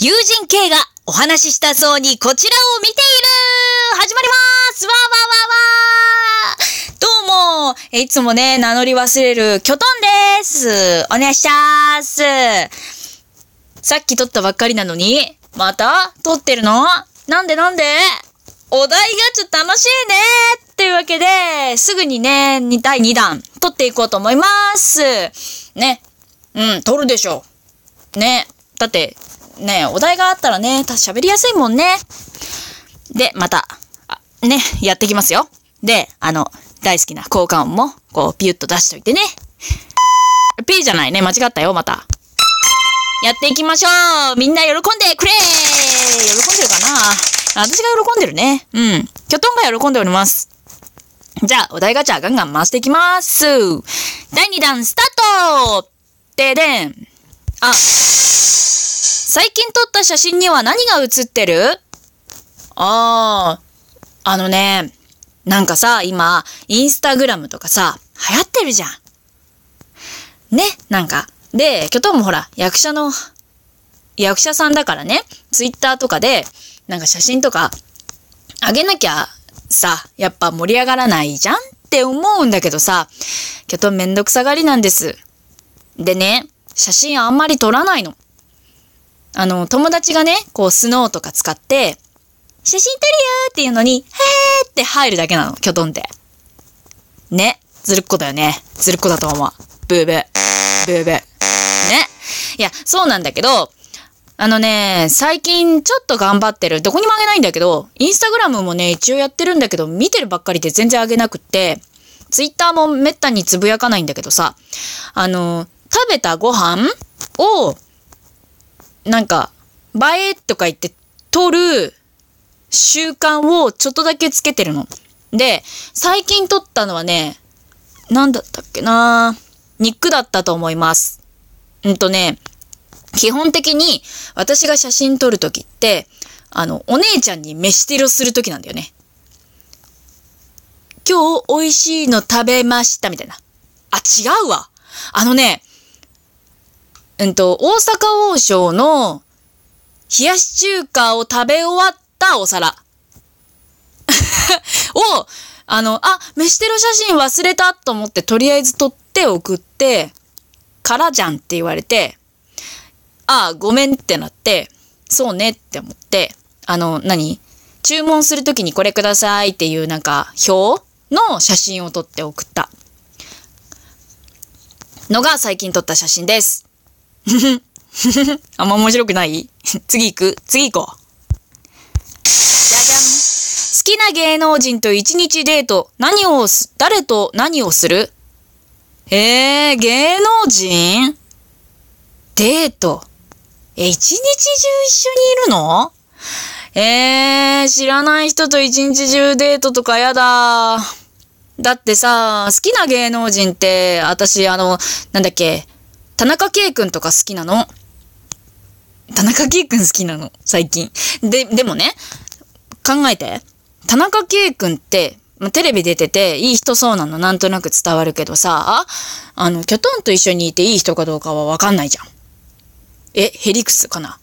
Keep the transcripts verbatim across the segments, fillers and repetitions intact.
友人 K がお話ししたそうにこちらを見ている始まりますわーわーわーわーどうもえいつもね、名乗り忘れるキョトンです。お願いします。さっき撮ったばっかりなのにまた撮ってるの？なんでなんで？お題がちょっと楽しいねーっていうわけで、すぐにね、だいにだん撮っていこうと思います。ね、うん、撮るでしょうね。だってね、お題があったらね、喋りやすいもんね。で、また、ね、やっていきますよ。で、あの、大好きな効果音も、こう、ピュッと出しといてね。P じゃないね、間違ったよ、また。やっていきましょう。みんな喜んでくれー。喜んでるかな？私が喜んでるね。うん。キョトンが喜んでおります。じゃあ、お題ガチャガンガン回していきます。だいにだんスタート！ででん。あ。最近撮った写真には何が写ってる？ああ、あのね、なんかさ、今、インスタグラムとかさ、流行ってるじゃん。ね、なんか。で、キョトンもほら、役者の、役者さんだからね、ツイッターとかで、なんか写真とか、あげなきゃさ、やっぱ盛り上がらないじゃんって思うんだけどさ、キョトンめんどくさがりなんです。でね、写真あんまり撮らないの。あの、友達がね、こう、スノーとか使って、写真撮るよーっていうのに、へーって入るだけなの、キョトンって。ね。ずるっこだよね。ずるっこだと思う。ブーブー。ブーブー。ね。いや、そうなんだけど、あのね、最近ちょっと頑張ってる。どこにもあげないんだけど、インスタグラムもね、一応やってるんだけど、見てるばっかりで全然あげなくって、ツイッターもめったにつぶやかないんだけどさ、あの、食べたご飯を、なんか、映えとか言って撮る習慣をちょっとだけつけてるの。で、最近撮ったのはね、なんだったっけなー、肉だったと思います。うんとね、基本的に私が写真撮るときって、あの、お姉ちゃんに飯テロするときなんだよね。今日美味しいの食べましたみたいな。あ、違うわ。あのね、うんと、大阪王将の冷やし中華を食べ終わったお皿を、あの、あ、飯テロ写真忘れたと思って、とりあえず撮って送って、からじゃんって言われて、あ、ごめんってなって、そうねって思って、あの、何？注文するときにこれくださいっていうなんか表の写真を撮って送ったのが最近撮った写真です。あんま面白くない？次行く？次行こう。じゃじゃん。好きな芸能人と一日デート。何をす、誰と何をする？えー、芸能人？デート。え、一日中一緒にいるの？えー、知らない人と一日中デートとかやだ。だってさ、好きな芸能人って、私、あの、なんだっけ、田中圭くんとか好きなの。田中圭くん好きなの、最近。で、でもね、考えて。田中圭くんって、ま、テレビ出てていい人そうなのなんとなく伝わるけどさ、あの、キョトンと一緒にいていい人かどうかはわかんないじゃん。え、ヘリクスかな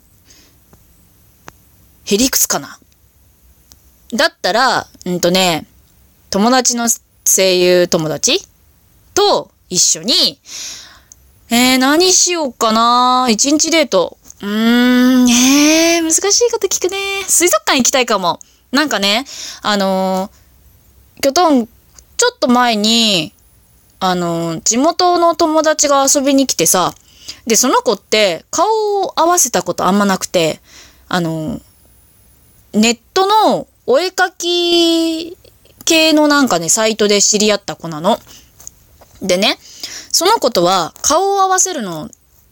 ヘリクスかなだったら、うんとね、友達の声優友達と一緒に、えー、何しようかな。一日デート。うーん、えー、難しいこと聞くね。水族館行きたいかも。なんかね、あのー、キョトン、ちょっと前に、あのー、地元の友達が遊びに来てさ、で、その子って顔を合わせたことあんまなくて、あのー、ネットのお絵かき系のなんかね、サイトで知り合った子なの。でね、その子とは顔を合わせるの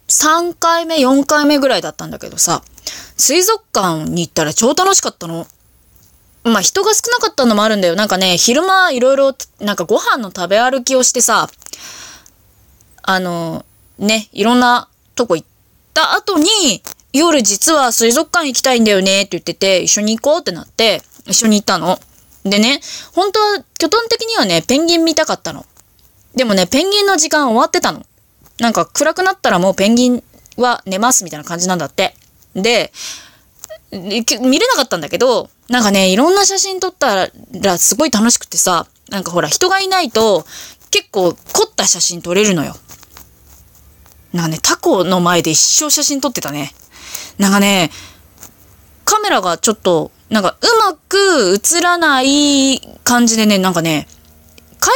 さんかいめ、よんかいめぐらいだったんだけどさ、水族館に行ったら超楽しかったの。まあ、人が少なかったのもあるんだよ。なんかね、昼間いろいろ、なんかご飯の食べ歩きをしてさ、あの、ね、いろんなとこ行った後に、夜実は水族館行きたいんだよねって言ってて、一緒に行こうってなって、一緒に行ったの。でね、本当は、キョトン的にはね、ペンギン見たかったの。でもね、ペンギンの時間終わってたの。なんか暗くなったらもうペンギンは寝ますみたいな感じなんだって。で、見れなかったんだけど、なんかね、いろんな写真撮ったらすごい楽しくてさ、なんかほら、人がいないと結構凝った写真撮れるのよ。なんかね、タコの前で一生写真撮ってたね。なんかね、カメラがちょっと、なんかうまく映らない感じでね、なんかね、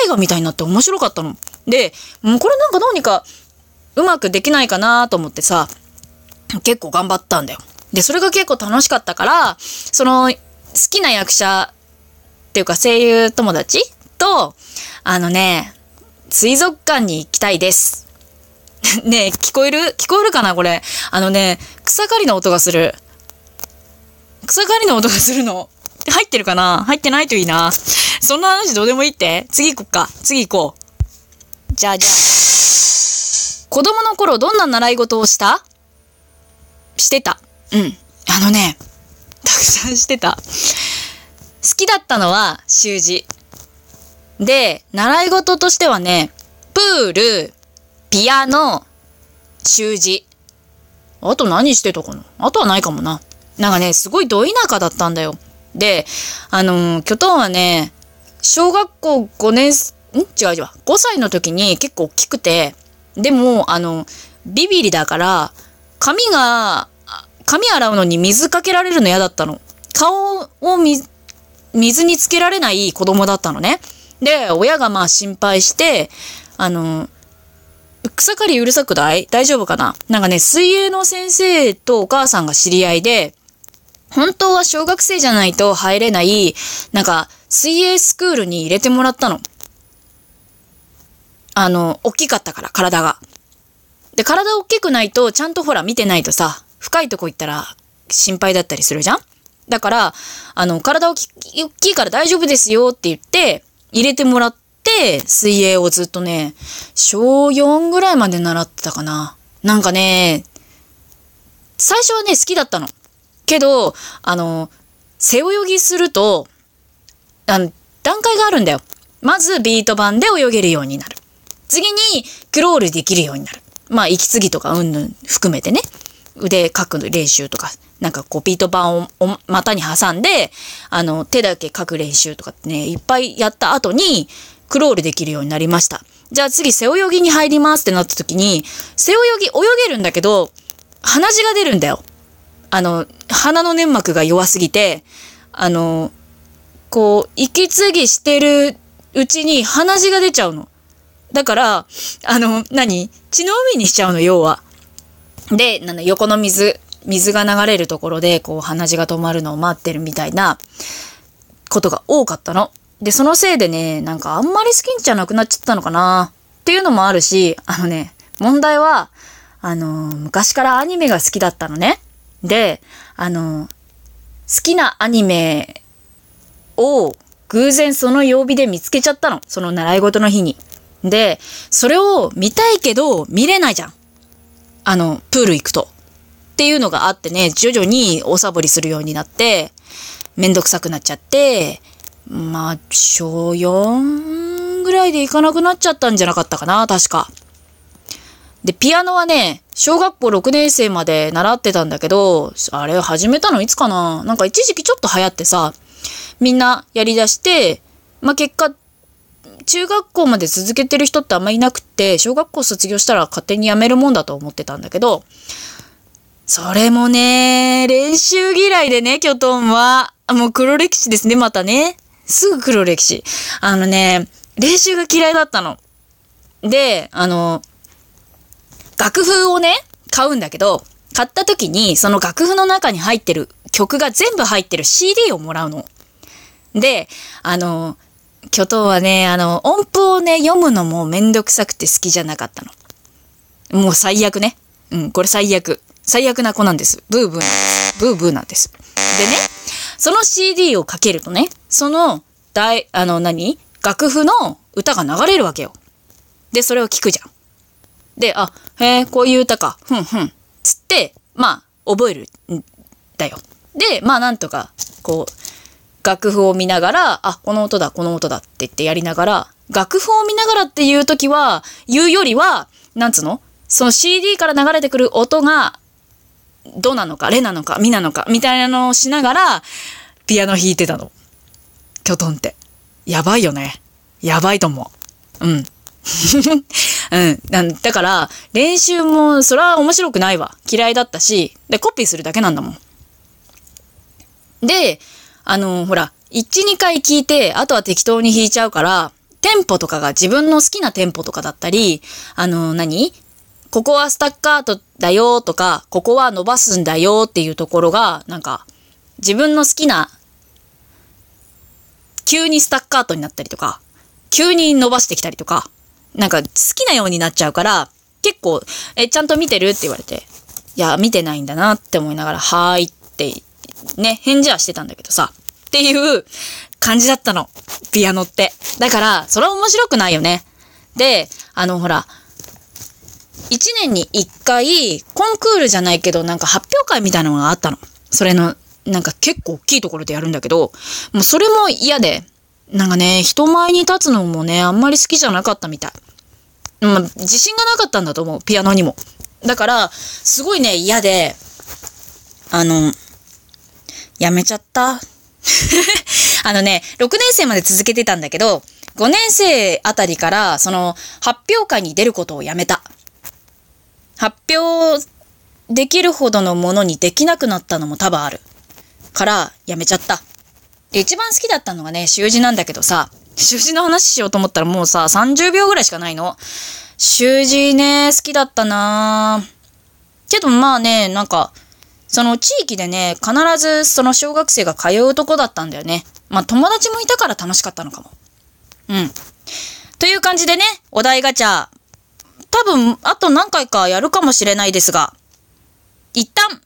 絵画みたいになって面白かったの。で、もうこれなんかどうにかうまくできないかなと思ってさ、結構頑張ったんだよ。で、それが結構楽しかったから、その、好きな役者っていうか声優友達と、あのね、水族館に行きたいです。ねえ、聞こえる？聞こえるかなこれ。あのね、草刈りの音がする。草刈りの音がするの。入ってるかな？入ってないといいな。そんな話どうでもいいって。次行こっか。次行こう。じゃあじゃあ。子供の頃どんな習い事をした？してた。うん。あのね、たくさんしてた。好きだったのは習字。で、習い事としてはね、プール、ピアノ、習字。あと何してたかな？あとはないかもな。なんかね、すごいど田舎だったんだよ。で、あのー、キョトンはね、小学校ごねん、ん？違う違う。ごさいの時に結構大きくて、でも、あの、ビビリだから、髪が、髪洗うのに水かけられるの嫌だったの。顔をみ水につけられない子供だったのね。で、親がまあ心配して、あのー、草刈りうるさくない？大丈夫かな？なんかね、水泳の先生とお母さんが知り合いで、本当は小学生じゃないと入れない、なんか、水泳スクールに入れてもらったの。あの、大きかったから、体が。で、体大きくないと、ちゃんとほら、見てないとさ、深いとこ行ったら心配だったりするじゃん？だから、あの、体大き大きいから大丈夫ですよって言って、入れてもらって、で、水泳をずっとね、しょうよんぐらいまで習ってたかな。なんかね、最初はね、好きだったの。けど、あの、背泳ぎすると、あの、段階があるんだよ。まず、ビート板で泳げるようになる。次に、クロールできるようになる。まあ、息継ぎとか、うんぬん含めてね。腕かく練習とか、なんかこう、ビート板を股に挟んで、あの、手だけかく練習とかってね、いっぱいやった後に、クロールできるようになりました。じゃあ次、背泳ぎに入りますってなった時に、背泳ぎ、泳げるんだけど、鼻血が出るんだよ。あの、鼻の粘膜が弱すぎて、あの、こう、息継ぎしてるうちに鼻血が出ちゃうの。だから、あの、何？血の海にしちゃうの、要は。で、なんだ、横の水、水が流れるところで、こう、鼻血が止まるのを待ってるみたいなことが多かったの。で、そのせいでね、なんかあんまり好きんじゃなくなっちゃったのかなっていうのもあるし、あのね、問題は、あのー、昔からアニメが好きだったのね。で、あのー、好きなアニメを偶然その曜日で見つけちゃったの。その習い事の日に。で、それを見たいけど見れないじゃん。あの、プール行くと。っていうのがあってね、徐々におサボりするようになって、めんどくさくなっちゃって、まあ、しょうよんぐらいで行かなくなっちゃったんじゃなかったかな、確か。で、ピアノはね、小学校ろくねん生まで習ってたんだけど、あれ始めたのいつかな？なんか一時期ちょっと流行ってさ、みんなやりだして、まあ結果、中学校まで続けてる人ってあんまいなくて、小学校卒業したら勝手に辞めるもんだと思ってたんだけど、それもね、練習嫌いでね、キョトンは。もう黒歴史ですね、またね。すぐ黒歴史。あのね、練習が嫌いだったの。で、あの、楽譜をね、買うんだけど、買った時に、その楽譜の中に入ってる曲が全部入ってる シーディー をもらうの。で、あの、キョトンはね、あの、音符をね、読むのもめんどくさくて好きじゃなかったの。もう最悪ね。うん、これ最悪。最悪な子なんです。ブーブーなんです。ブーブーなんです。でね、その シーディー をかけるとね、その、大、あの何、楽譜の歌が流れるわけよ。で、それを聞くじゃん。で、あ、へえ、こういう歌か。ふんふん。つって、まあ、覚えるんだよ。で、まあ、なんとか、こう、楽譜を見ながら、あ、この音だ、この音だって言ってやりながら、楽譜を見ながらっていうときは、言うよりは、なんつうの？その シーディー から流れてくる音が、ドなのかレなのかミなのかみたいなのをしながらピアノ弾いてたの。キョトンってやばいよね。やばいと思う。うんうん、なんだから練習もそれは面白くないわ。嫌いだったし、でコピーするだけなんだもん。で、あのー、ほらいちにかい聞いてあとは適当に弾いちゃうから、テンポとかが自分の好きなテンポとかだったり、あのー、何ここはスタッカートだよとか、ここは伸ばすんだよっていうところがなんか自分の好きな、急にスタッカートになったりとか急に伸ばしてきたりとか、なんか好きなようになっちゃうから結構、え、ちゃんと見てるって言われて、いや見てないんだなって思いながらはーいってね返事はしてたんだけどさ、っていう感じだったのピアノって。だからそれは面白くないよね。で、あのほらいちねんにいっかいコンクールじゃないけどなんか発表会みたいなのがあったの。それのなんか結構大きいところでやるんだけど、もうそれも嫌で、なんかね人前に立つのもねあんまり好きじゃなかったみたい。まあ、自信がなかったんだと思う、ピアノにも。だからすごいね嫌で、あのやめちゃったあのねろくねん生まで続けてたんだけど、ごねん生あたりからその発表会に出ることをやめた。発表できるほどのものにできなくなったのも多分あるからやめちゃった。で、一番好きだったのがね習字なんだけどさ、習字の話しようと思ったらもうささんじゅうびょうぐらいしかないの。習字ね好きだったなぁ。けどまあね、なんかその地域でね必ずその小学生が通うとこだったんだよね。まあ友達もいたから楽しかったのかも。うん。という感じでね、お題ガチャ多分あと何回かやるかもしれないですが、一旦